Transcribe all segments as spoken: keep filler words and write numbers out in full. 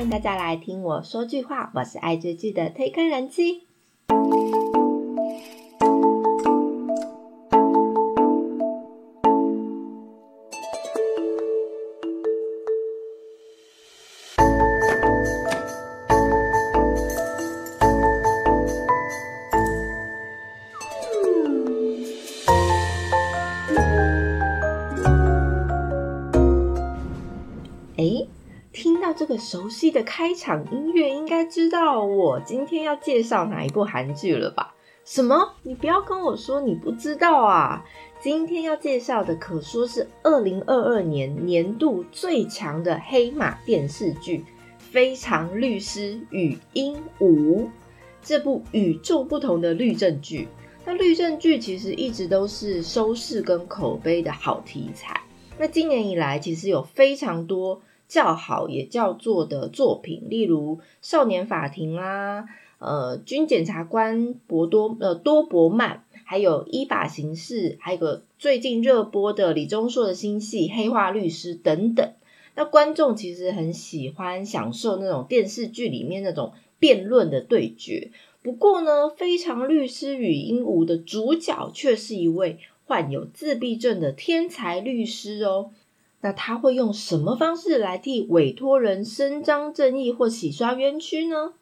欢迎大家来听我说句话，我是爱追剧的推坑人妻。诶，听到这个熟悉的开场音乐，应该知道我今天要介绍哪一部韩剧了吧？什么？你不要跟我说你不知道啊！今天要介绍的可说是二零二二年年度最强的黑马电视剧《非常律师禹英禑》，这部与众不同的律政剧。那律政剧其实一直都是收视跟口碑的好题材。那今年以来，其实有非常多叫好也叫座的作品，例如少年法庭啦、啊、呃军检察官博多呃多伯曼，还有依法行事，还有个最近热播的李钟硕的新戏黑化律师等等。那观众其实很喜欢享受那种电视剧里面那种辩论的对决。不过呢，非常律师禹英禑的主角却是一位患有自闭症的天才律师哦。那他会用什么方式来替委托人伸张正义或洗刷冤屈呢？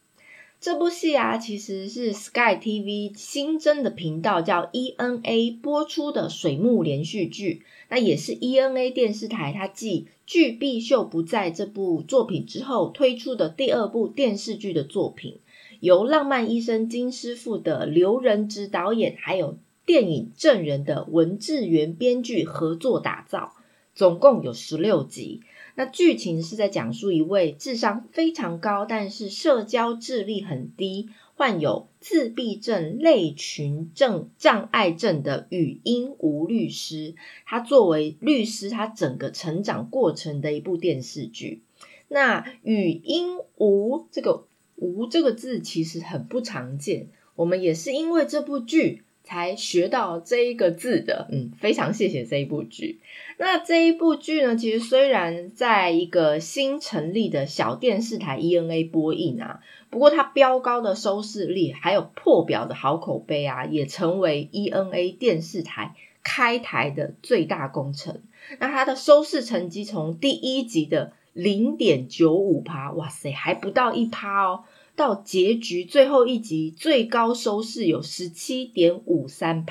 这部戏啊，其实是 Sky T V 新增的频道叫 E N A 播出的水幕连续剧，那也是 E N A 电视台它继剧必秀不在这部作品之后推出的第二部电视剧的作品，由浪漫医生金师傅的刘仁植导演，还有电影证人的文志源编剧合作打造，总共有十六集。那剧情是在讲述一位智商非常高，但是社交智力很低，患有自闭症类群症障碍症的禹英禑律师，他作为律师他整个成长过程的一部电视剧。那禹英禑这个禑这个字其实很不常见，我们也是因为这部剧才学到这一个字的，嗯，非常谢谢这一部剧。那这一部剧呢，其实虽然在一个新成立的小电视台 E N A 播映啊，不过它飙高的收视率还有破表的好口碑啊，也成为 E N A 电视台开台的最大功臣。那它的收视成绩从第一集的 百分之零点九五， 哇塞，还不到 百分之一 哦，到结局最后一集最高收视有 百分之十七点五三，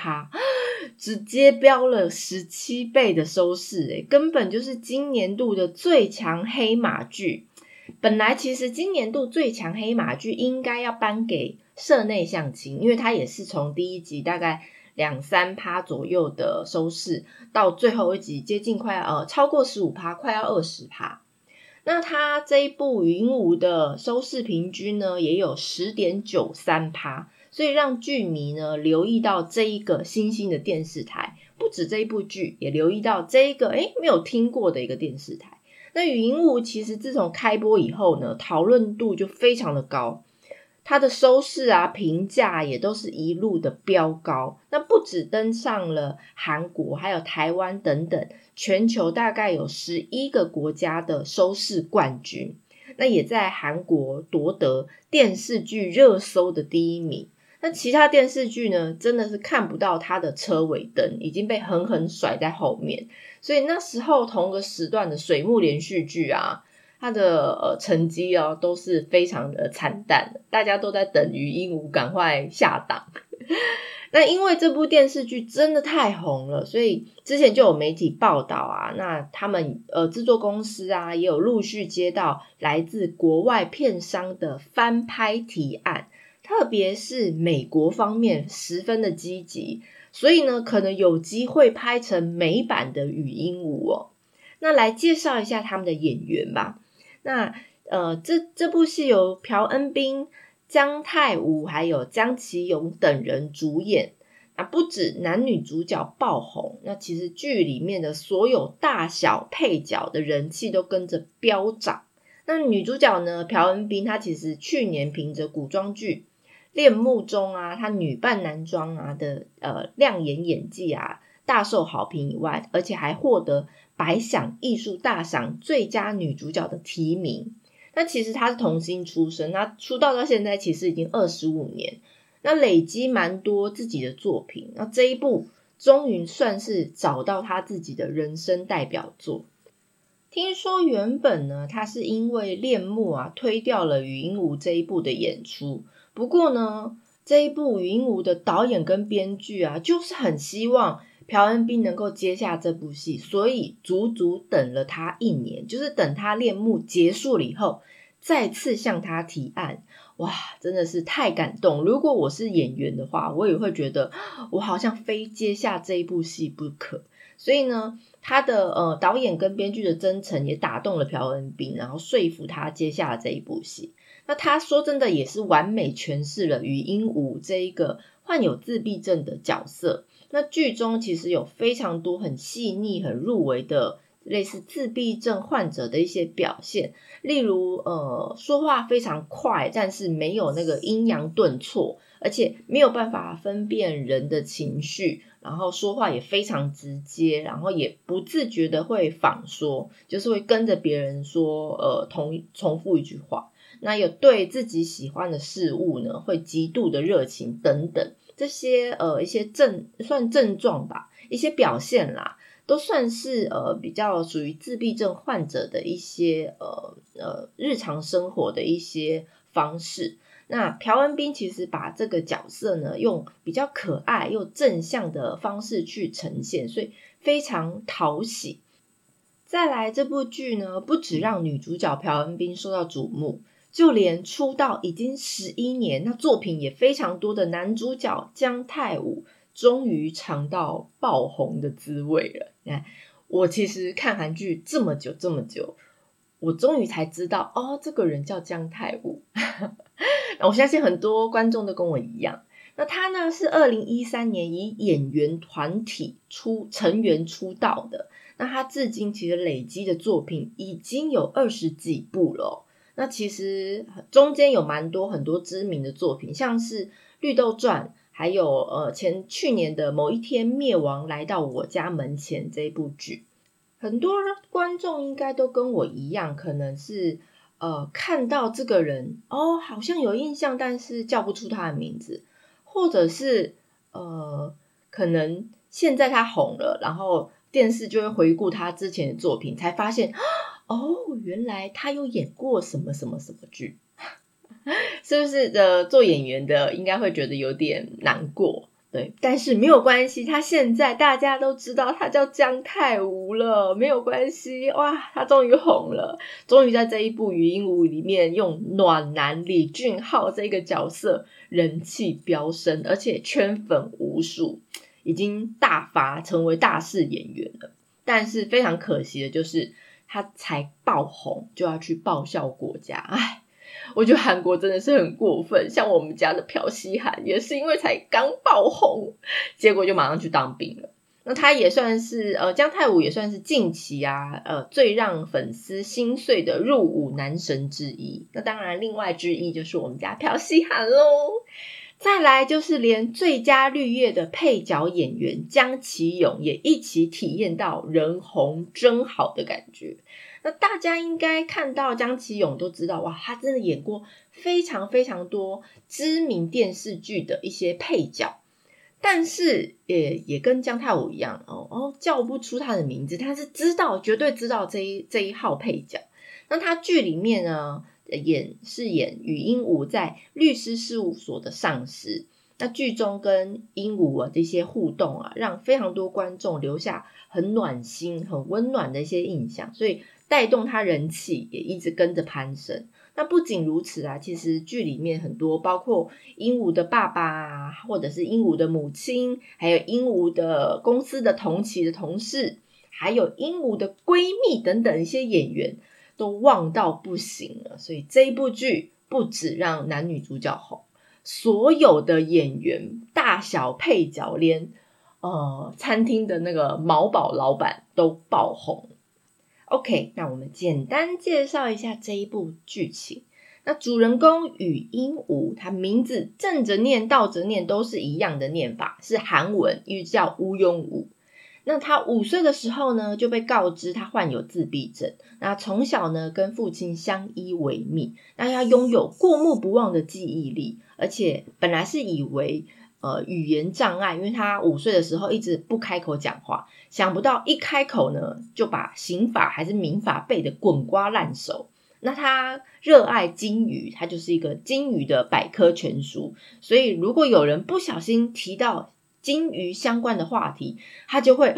直接飙了十七倍的收视、欸、根本就是今年度的最强黑马剧。本来其实今年度最强黑马剧应该要颁给社内相亲，因为它也是从第一集大概 百分之二、百分之三 左右的收视，到最后一集接近快呃超过 百分之十五， 快要 百分之二十。那它这一部禹英禑的收视平均呢也有 百分之十点九三， 所以让剧迷呢留意到这一个新兴的电视台，不止这一部剧，也留意到这一个诶没有听过的一个电视台。那禹英禑其实自从开播以后呢，讨论度就非常的高，它的收视啊评价也都是一路的飙高，那不止登上了韩国，还有台湾等等全球大概有十一个国家的收视冠军，那也在韩国夺得电视剧热搜的第一名。那其他电视剧呢真的是看不到它的车尾灯，已经被狠狠甩在后面，所以那时候同个时段的水幕连续剧啊，它的、呃、成绩、哦、都是非常的惨淡，大家都在等禹英禑赶快下档。那因为这部电视剧真的太红了，所以之前就有媒体报道啊，那他们呃制作公司啊也有陆续接到来自国外片商的翻拍提案，特别是美国方面十分的积极，所以呢可能有机会拍成美版的禹英禑哦。那来介绍一下他们的演员吧。那呃这这部戏由朴恩斌、姜泰武还有姜其勇等人主演，那不止男女主角爆红，那其实剧里面的所有大小配角的人气都跟着飙涨。那女主角呢，朴恩斌她其实去年凭着古装剧恋慕中啊，她女扮男装啊的呃亮眼演技啊大受好评以外，而且还获得百想艺术大赏最佳女主角的提名。但其实他是童星出身，他出道到现在其实已经二十五年，那累积蛮多自己的作品，那这一部终于算是找到他自己的人生代表作。听说原本呢，他是因为恋慕啊推掉了禹英禑这一部的演出，不过呢这一部禹英禑的导演跟编剧啊就是很希望朴恩斌能够接下这部戏，所以足足等了他一年，就是等他恋慕结束了以后再次向他提案。哇，真的是太感动，如果我是演员的话，我也会觉得我好像非接下这一部戏不可。所以呢他的呃导演跟编剧的真诚也打动了朴恩斌，然后说服他接下这一部戏。那他说真的也是完美诠释了禹英禑这一个患有自闭症的角色。那剧中其实有非常多很细腻很入微的类似自闭症患者的一些表现，例如呃说话非常快，但是没有那个阴阳顿挫，而且没有办法分辨人的情绪，然后说话也非常直接，然后也不自觉的会仿说，就是会跟着别人说呃同重复一句话，那有对自己喜欢的事物呢会极度的热情等等，这些呃一些症算症状吧，一些表现啦，都算是呃比较属于自闭症患者的一些呃呃日常生活的一些方式。那朴恩斌其实把这个角色呢用比较可爱又正向的方式去呈现，所以非常讨喜。再来这部剧呢不只让女主角朴恩斌受到瞩目，就连出道已经十一年，那作品也非常多的男主角姜泰武终于尝到爆红的滋味了。你看，我其实看韩剧这么久这么久，我终于才知道哦，这个人叫姜泰武。我相信很多观众都跟我一样。那他呢是二零一三年以演员团体出成员出道的，那他至今其实累积的作品已经有二十几部了、哦。那其实中间有蛮多很多知名的作品，像是《绿豆传》，还有呃前去年的《某一天灭亡来到我家门前》这一部剧。很多观众应该都跟我一样，可能是呃看到这个人哦好像有印象，但是叫不出他的名字，或者是呃可能现在他红了，然后电视就会回顾他之前的作品，才发现哦原来他有演过什么什么什么剧。是不是的做演员的应该会觉得有点难过，对，但是没有关系，他现在大家都知道他叫姜泰武了，没有关系。哇，他终于红了，终于在这一部禹英禑里面用暖男李俊昊这个角色人气飙升，而且圈粉无数，已经大发成为大势演员了。但是非常可惜的就是他才爆红就要去报效国家，唉，我觉得韩国真的是很过分，像我们家的朴熙涵也是因为才刚爆红，结果就马上去当兵了。那他也算是呃姜泰武也算是近期啊呃最让粉丝心碎的入伍男神之一。那当然另外之一就是我们家朴熙涵咯。再来就是连最佳绿叶的配角演员姜其永也一起体验到人红真好的感觉。那大家应该看到姜其永都知道，哇，他真的演过非常非常多知名电视剧的一些配角，但是也也跟姜泰武一样哦哦叫不出他的名字，但是知道绝对知道这一这一号配角。那他剧里面呢演是演禹英禑在律师事务所的上司，那剧中跟英禑啊这些互动啊，让非常多观众留下很暖心、很温暖的一些印象，所以带动他人气也一直跟着攀升。那不仅如此啊，其实剧里面很多包括英禑的爸爸啊，或者是英禑的母亲，还有英禑的公司的同期的同事，还有英禑的闺蜜等等一些演员都旺到不行了。所以这一部剧不只让男女主角红，所有的演员大小配角，连呃餐厅的那个毛宝老板都爆红。OK， 那我们简单介绍一下这一部剧情。那主人公禹英禑，他名字正着念倒着念都是一样的念法，是韩文，又叫吴庸武。那他五岁的时候呢，就被告知他患有自闭症。那从小呢，跟父亲相依为命。那他拥有过目不忘的记忆力，而且本来是以为呃语言障碍，因为他五岁的时候一直不开口讲话，想不到一开口呢，就把刑法还是民法背得滚瓜烂熟。那他热爱鲸鱼，他就是一个鲸鱼的百科全书，所以如果有人不小心提到鲸鱼相关的话题，他就会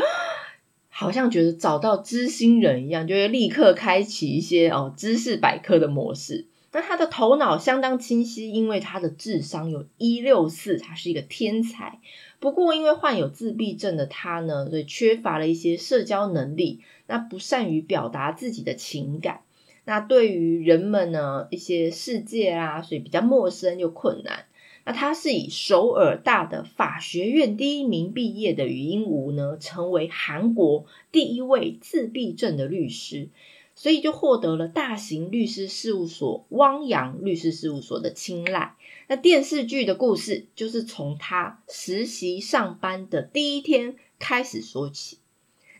好像觉得找到知心人一样，就会立刻开启一些、哦、知识百科的模式。那他的头脑相当清晰，因为他的智商有一百六十四，他是一个天才。不过因为患有自闭症的他呢，所以缺乏了一些社交能力，那不善于表达自己的情感，那对于人们呢，一些世界啊，所以比较陌生又困难。那他是以首尔大的法学院第一名毕业的禹英禑呢，成为韩国第一位自闭症的律师，所以就获得了大型律师事务所汪洋律师事务所的青睐。那电视剧的故事就是从他实习上班的第一天开始说起。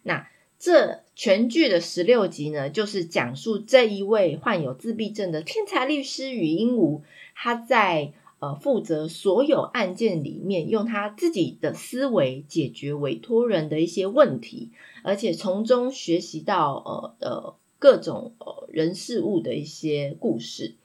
那这全剧的十六集呢，就是讲述这一位患有自闭症的天才律师禹英禑，他在呃负责所有案件里面，用他自己的思维解决委托人的一些问题，而且从中学习到呃呃各种呃人事物的一些故事。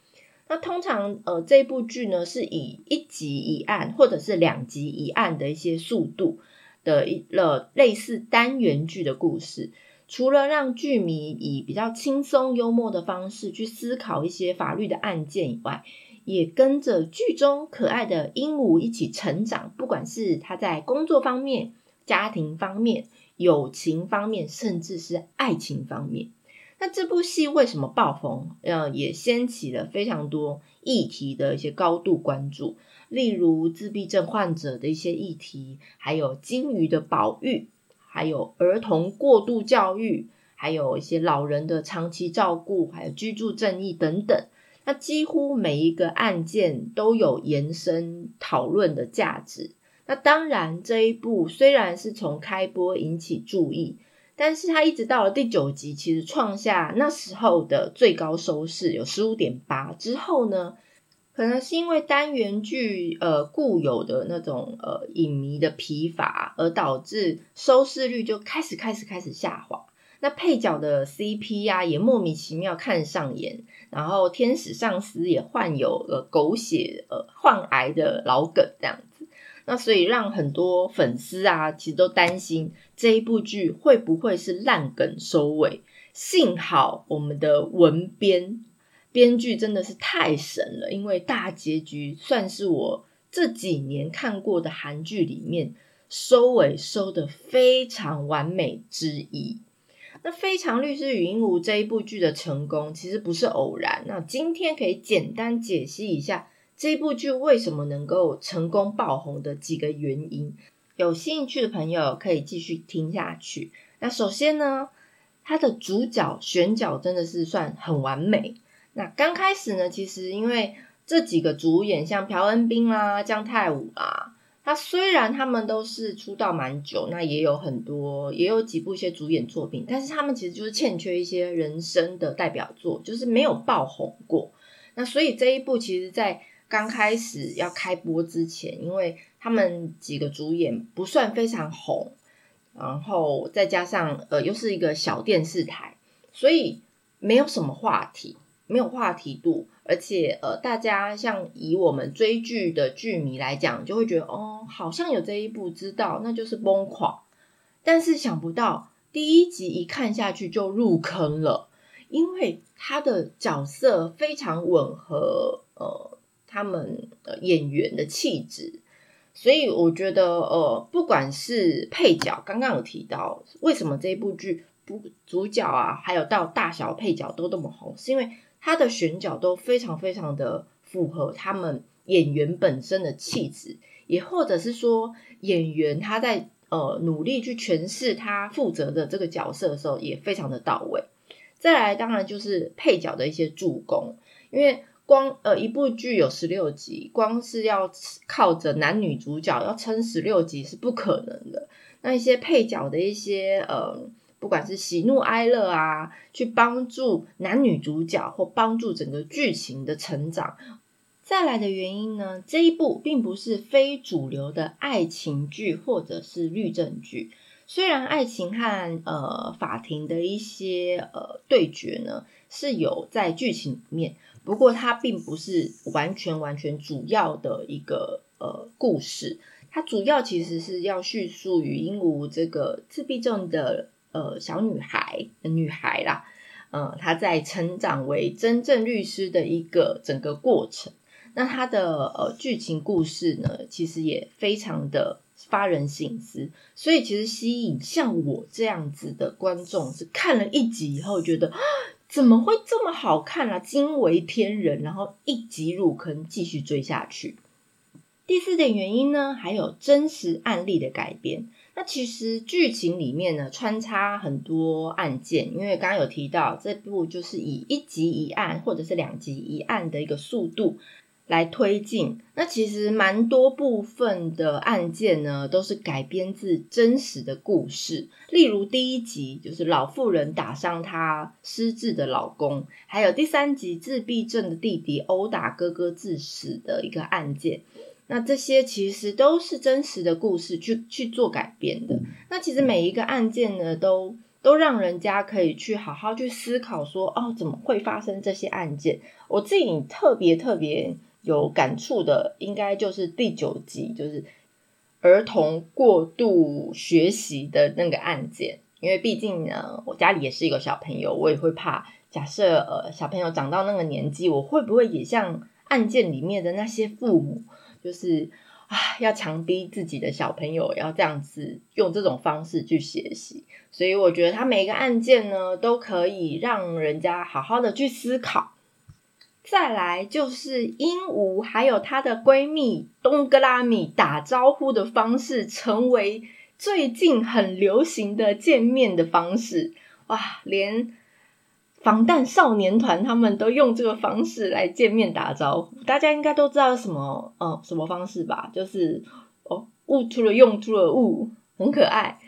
那通常呃这部剧呢，是以一集一案或者是两集一案的一些速度的一了类似单元剧的故事，除了让剧迷以比较轻松幽默的方式去思考一些法律的案件以外，也跟着剧中可爱的鹦鹉一起成长，不管是他在工作方面、家庭方面、友情方面，甚至是爱情方面。那这部戏为什么爆红？呃，也掀起了非常多议题的一些高度关注，例如自闭症患者的一些议题，还有鲸鱼的保育，还有儿童过度教育，还有一些老人的长期照顾，还有居住正义等等。那几乎每一个案件都有延伸讨论的价值。那当然，这一部虽然是从开播引起注意，但是它一直到了第九集，其实创下那时候的最高收视，有 十五点八。 之后呢，可能是因为单元剧呃固有的那种呃影迷的疲乏，而导致收视率就开始开始开始下滑。那配角的 C P 啊，也莫名其妙看上眼，然后天使上司也患有呃狗血呃患癌的老梗这样子。那所以让很多粉丝啊，其实都担心这一部剧会不会是烂梗收尾。幸好我们的文编编剧真的是太神了，因为大结局算是我这几年看过的韩剧里面收尾收得非常完美之一。那非常律师禹英禑这一部剧的成功其实不是偶然，那今天可以简单解析一下这部剧为什么能够成功爆红的几个原因，有兴趣的朋友可以继续听下去。那首先呢，它的主角选角真的是算很完美。那刚开始呢，其实因为这几个主演像朴恩斌啦、姜泰武啦，他虽然他们都是出道蛮久，那也有很多也有几部一些主演作品，但是他们其实就是欠缺一些人生的代表作，就是没有爆红过。那所以这一部其实在刚开始要开播之前，因为他们几个主演不算非常红，然后再加上呃又是一个小电视台，所以没有什么话题，没有话题度，而且呃，大家像以我们追剧的剧迷来讲，就会觉得哦，好像有这一部知道，那就是崩垮。但是想不到第一集一看下去就入坑了，因为他的角色非常吻合呃他们、呃、演员的气质，所以我觉得呃，不管是配角，刚刚有提到为什么这一部剧不主角啊，还有到大小配角都那么红，是因为他的选角都非常非常的符合他们演员本身的气质，也或者是说演员他在呃努力去诠释他负责的这个角色的时候也非常的到位。再来当然就是配角的一些助攻，因为光呃一部剧有十六集，光是要靠着男女主角要撑十六集是不可能的。那一些配角的一些呃不管是喜怒哀乐啊，去帮助男女主角或帮助整个剧情的成长。再来的原因呢，这一部并不是非主流的爱情剧或者是律政剧。虽然爱情和呃法庭的一些呃对决呢是有在剧情里面，不过它并不是完全完全主要的一个呃故事。它主要其实是要叙述与鹦鹉这个自闭症的呃，小女孩，女孩啦，呃，她在成长为真正律师的一个整个过程。那她的呃剧情故事呢，其实也非常的发人省思，所以其实吸引像我这样子的观众是看了一集以后觉得、啊、怎么会这么好看啊，惊为天人，然后一集入坑继续追下去。第四点原因呢，还有真实案例的改编。那其实剧情里面呢穿插很多案件，因为刚刚有提到这部就是以一集一案或者是两集一案的一个速度来推进。那其实蛮多部分的案件呢都是改编自真实的故事，例如第一集就是老妇人打伤她失智的老公，还有第三集自闭症的弟弟殴打哥哥致死的一个案件。那这些其实都是真实的故事去去做改编的。那其实每一个案件呢都都让人家可以去好好去思考说，哦，怎么会发生这些案件。我自己特别特别有感触的应该就是第九集，就是儿童过度学习的那个案件。因为毕竟呢我家里也是一个小朋友，我也会怕假设呃小朋友长到那个年纪，我会不会也像案件里面的那些父母，就是啊，要强逼自己的小朋友要这样子用这种方式去学习。所以我觉得他每一个案件呢都可以让人家好好的去思考。再来就是鹦鹉还有她的闺蜜东格拉米打招呼的方式成为最近很流行的见面的方式。哇，连防弹少年团他们都用这个方式来见面打招呼，大家应该都知道什么呃、嗯、什么方式吧，就是哦物出了用出了物，很可爱。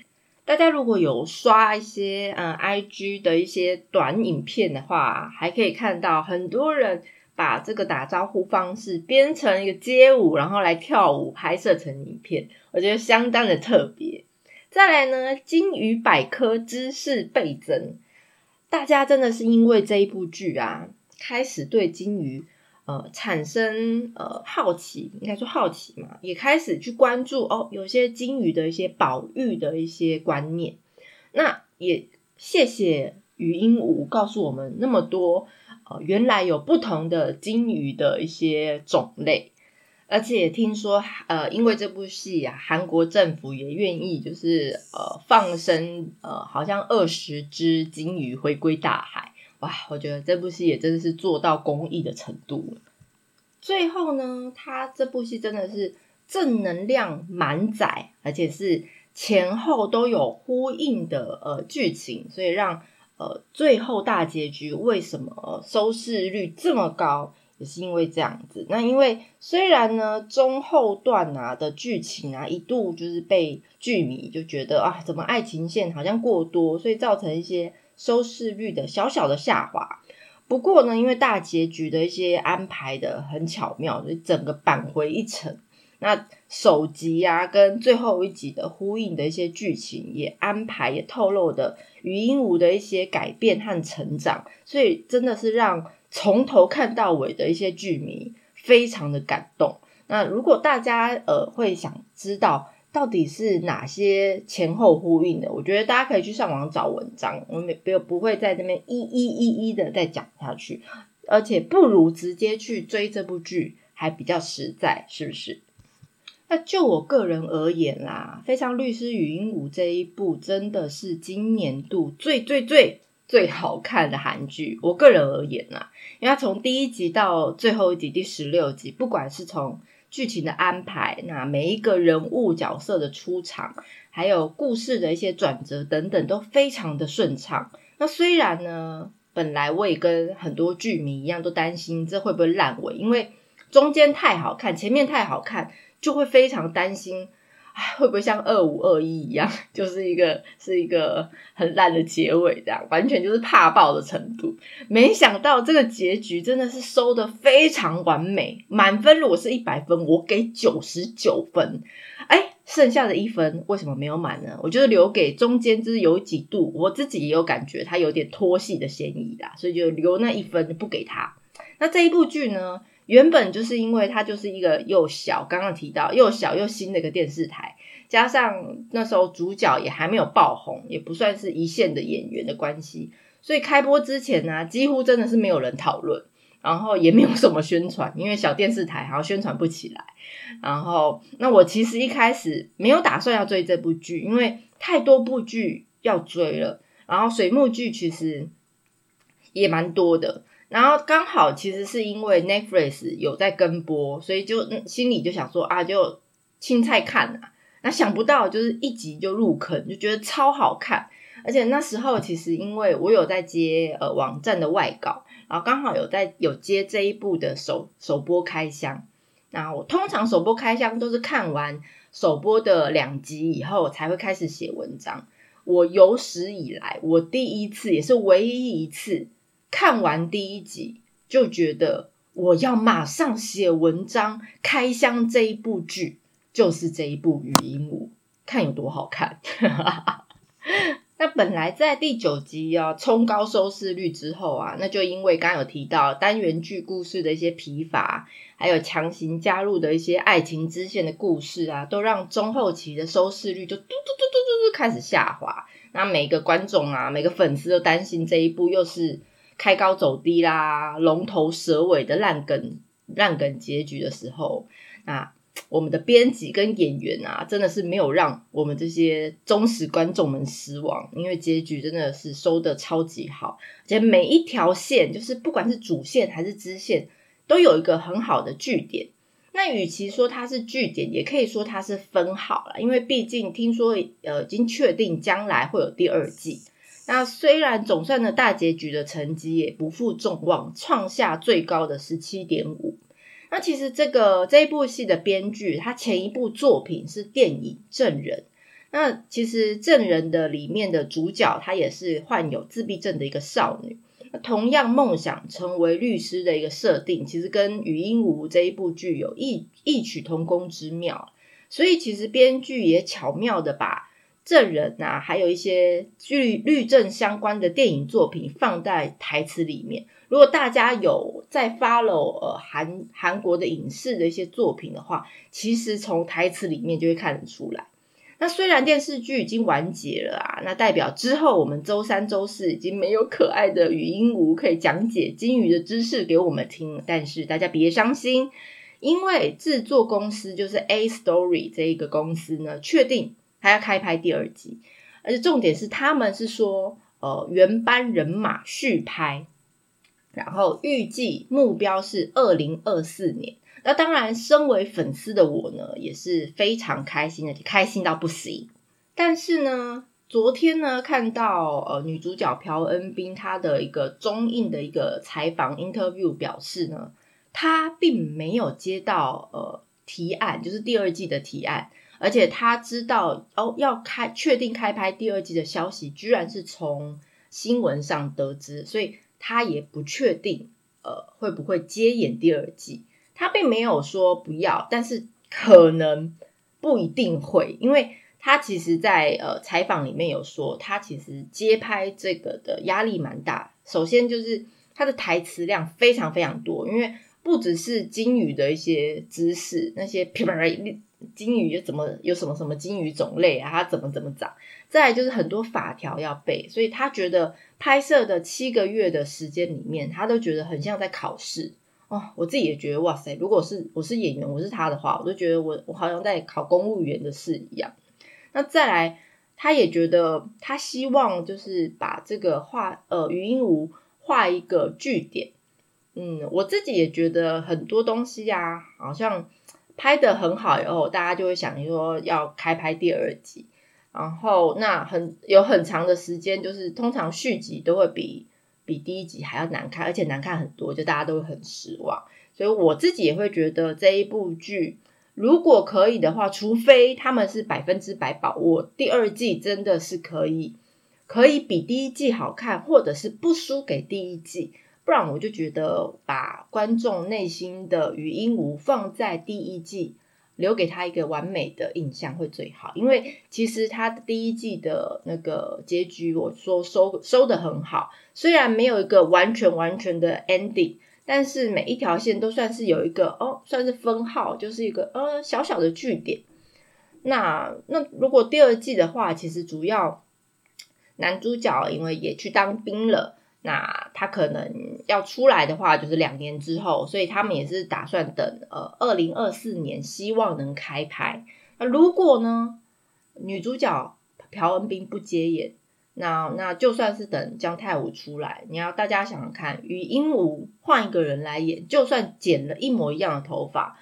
大家如果有刷一些嗯 I G 的一些短影片的话，还可以看到很多人把这个打招呼方式编成一个街舞，然后来跳舞拍摄成影片，我觉得相当的特别。再来呢，金鱼百科知识倍增。大家真的是因为这一部剧啊，开始对鲸鱼呃产生呃好奇，应该说好奇嘛，也开始去关注哦，有些鲸鱼的一些保育的一些观念。那也谢谢于鹦鹉告诉我们那么多，呃，原来有不同的鲸鱼的一些种类，而且也听说呃，因为这部戏啊，韩国政府也愿意就是呃放生呃，好像二十只鲸鱼回归大海。哇，我觉得这部戏也真的是做到公益的程度了。最后呢，它这部戏真的是正能量满载，而且是前后都有呼应的呃剧情，所以让呃最后大结局为什么收视率这么高？也是因为这样子。那因为虽然呢中后段啊的剧情啊一度就是被剧迷就觉得啊怎么爱情线好像过多，所以造成一些收视率的小小的下滑。不过呢因为大结局的一些安排的很巧妙，所以整个扳回一城。那首集啊跟最后一集的呼应的一些剧情也安排也透露的于鹦鹉的一些改变和成长，所以真的是让从头看到尾的一些剧迷非常的感动。那如果大家呃会想知道到底是哪些前后呼应的，我觉得大家可以去上网找文章，我们不会在那边一一一一的再讲下去，而且不如直接去追这部剧还比较实在，是不是？那就我个人而言啦，非常律师与鹦鹉这一部真的是今年度最最最最好看的韩剧，我个人而言啦，因为它从第一集到最后一集第十六集，不管是从剧情的安排，那每一个人物角色的出场，还有故事的一些转折等等都非常的顺畅。那虽然呢本来我也跟很多剧迷一样都担心这会不会烂尾，因为中间太好看，前面太好看，就会非常担心会不会像二五二一一样，就是一个是一个很烂的结尾，这样完全就是怕爆的程度。没想到这个结局真的是收得非常完美，满分如果是一百分，我给九十九分，哎，剩下的一分为什么没有满呢？我就是留给中间就是有几度我自己也有感觉它有点拖戏的嫌疑啦，所以就留那一分不给它。那这一部剧呢，原本就是因为它就是一个又小，刚刚提到又小又新的一个电视台，加上那时候主角也还没有爆红，也不算是一线的演员的关系，所以开播之前啊，几乎真的是没有人讨论，然后也没有什么宣传，因为小电视台好像宣传不起来。然后那我其实一开始没有打算要追这部剧，因为太多部剧要追了，然后水幕剧其实也蛮多的，然后刚好其实是因为 Netflix 有在跟播，所以就、嗯、心里就想说啊，就青菜看啊。那想不到就是一集就入坑，就觉得超好看。而且那时候其实因为我有在接呃网站的外稿，然后刚好有在有接这一部的首首播开箱。然后我通常首播开箱都是看完首播的两集以后才会开始写文章。我有史以来我第一次也是唯一一次看完第一集就觉得我要马上写文章开箱这一部剧，就是这一部《语音舞》，看有多好看那本来在第九集啊冲高收视率之后啊，那就因为刚刚有提到单元剧故事的一些疲乏，还有强行加入的一些爱情支线的故事啊，都让中后期的收视率就嘟嘟嘟嘟嘟开始下滑。那每个观众啊，每个粉丝都担心这一部又是开高走低啦，龙头蛇尾的烂梗烂梗结局的时候，那我们的编辑跟演员啊，真的是没有让我们这些忠实观众们失望，因为结局真的是收得超级好，而且每一条线就是不管是主线还是支线都有一个很好的据点。那与其说它是据点，也可以说它是分号啦，因为毕竟听说呃已经确定将来会有第二季。那虽然总算的大结局的成绩也不负众望，创下最高的 十七点五。 那其实这个这一部戏的编剧，他前一部作品是电影《证人》，那其实《证人》的里面的主角他也是患有自闭症的一个少女，同样梦想成为律师的一个设定，其实跟《语音舞》这一部剧有异异曲同工之妙，所以其实编剧也巧妙的把证人啊，还有一些律律政相关的电影作品放在台词里面。如果大家有在 follow 呃韩韩国的影视的一些作品的话，其实从台词里面就会看得出来。那虽然电视剧已经完结了啊，那代表之后我们周三周四已经没有可爱的语音舞可以讲解金鱼的知识给我们听，但是大家别伤心，因为制作公司就是 A-Story 这一个公司呢，确定还要开拍第二集，而且重点是他们是说呃，原班人马续拍，然后预计目标是二零二四年。那当然身为粉丝的我呢也是非常开心的，开心到不行。但是呢昨天呢看到呃女主角朴恩斌她的一个中印的一个采访 interview 表示呢，她并没有接到呃提案，就是第二季的提案，而且他知道哦要开确定开拍第二季的消息居然是从新闻上得知，所以他也不确定呃会不会接演第二季。他并没有说不要，但是可能不一定会，因为他其实在呃采访里面有说他其实接拍这个的压力蛮大。首先就是他的台词量非常非常多，因为不只是金鱼的一些知识，那些金鱼怎么有什么什么金鱼种类啊，它怎么怎么长，再来就是很多法条要背，所以他觉得拍摄的七个月的时间里面，他都觉得很像在考试哦。我自己也觉得哇塞，如果是我是演员，我是他的话，我就觉得我我好像在考公务员的事一样。那再来他也觉得他希望就是把这个画呃语音舞画一个据点。嗯，我自己也觉得很多东西啊好像拍得很好以后，大家就会想说要开拍第二集，然后那很有很长的时间，就是通常续集都会比比第一集还要难看，而且难看很多，就大家都很失望。所以我自己也会觉得这一部剧如果可以的话，除非他们是百分之百把握第二季真的是可以可以比第一季好看，或者是不输给第一季，不然我就觉得把观众内心的余音无放在第一季，留给他一个完美的印象会最好。因为其实他第一季的那个结局我说收收得很好，虽然没有一个完全完全的 ending， 但是每一条线都算是有一个哦，算是分号，就是一个呃小小的据点。那那如果第二季的话，其实主要男主角因为也去当兵了，那他可能要出来的话就是两年之后，所以他们也是打算等呃二零二四年希望能开拍。那如果呢女主角朴恩斌不接演，那那就算是等姜泰武出来，你要大家想想看，于英武换一个人来演，就算剪了一模一样的头发，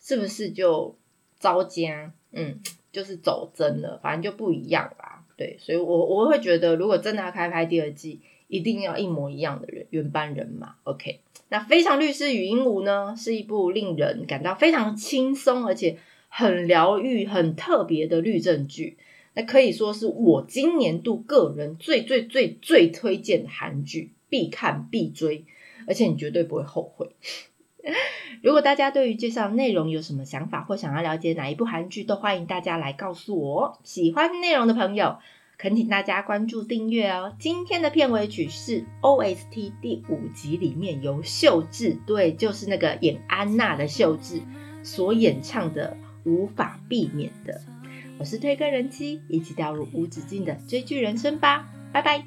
是不是就糟家嗯就是走真了，反正就不一样啦。对，所以我我会觉得如果真的要开拍第二季，一定要一模一样的人，原班人马。 OK， 那非常律师禹英禑呢是一部令人感到非常轻松而且很疗愈很特别的律政剧，那可以说是我今年度个人最最最最推荐的韩剧，必看必追，而且你绝对不会后悔。如果大家对于介绍内容有什么想法，或想要了解哪一部韩剧，都欢迎大家来告诉我。喜欢内容的朋友恳请大家关注订阅哦。今天的片尾曲是 O S T 第五集里面由秀智，对，就是那个演安娜的秀智所演唱的无法避免的。我是推更人妻，一起掉入无止境的追剧人生吧，拜拜。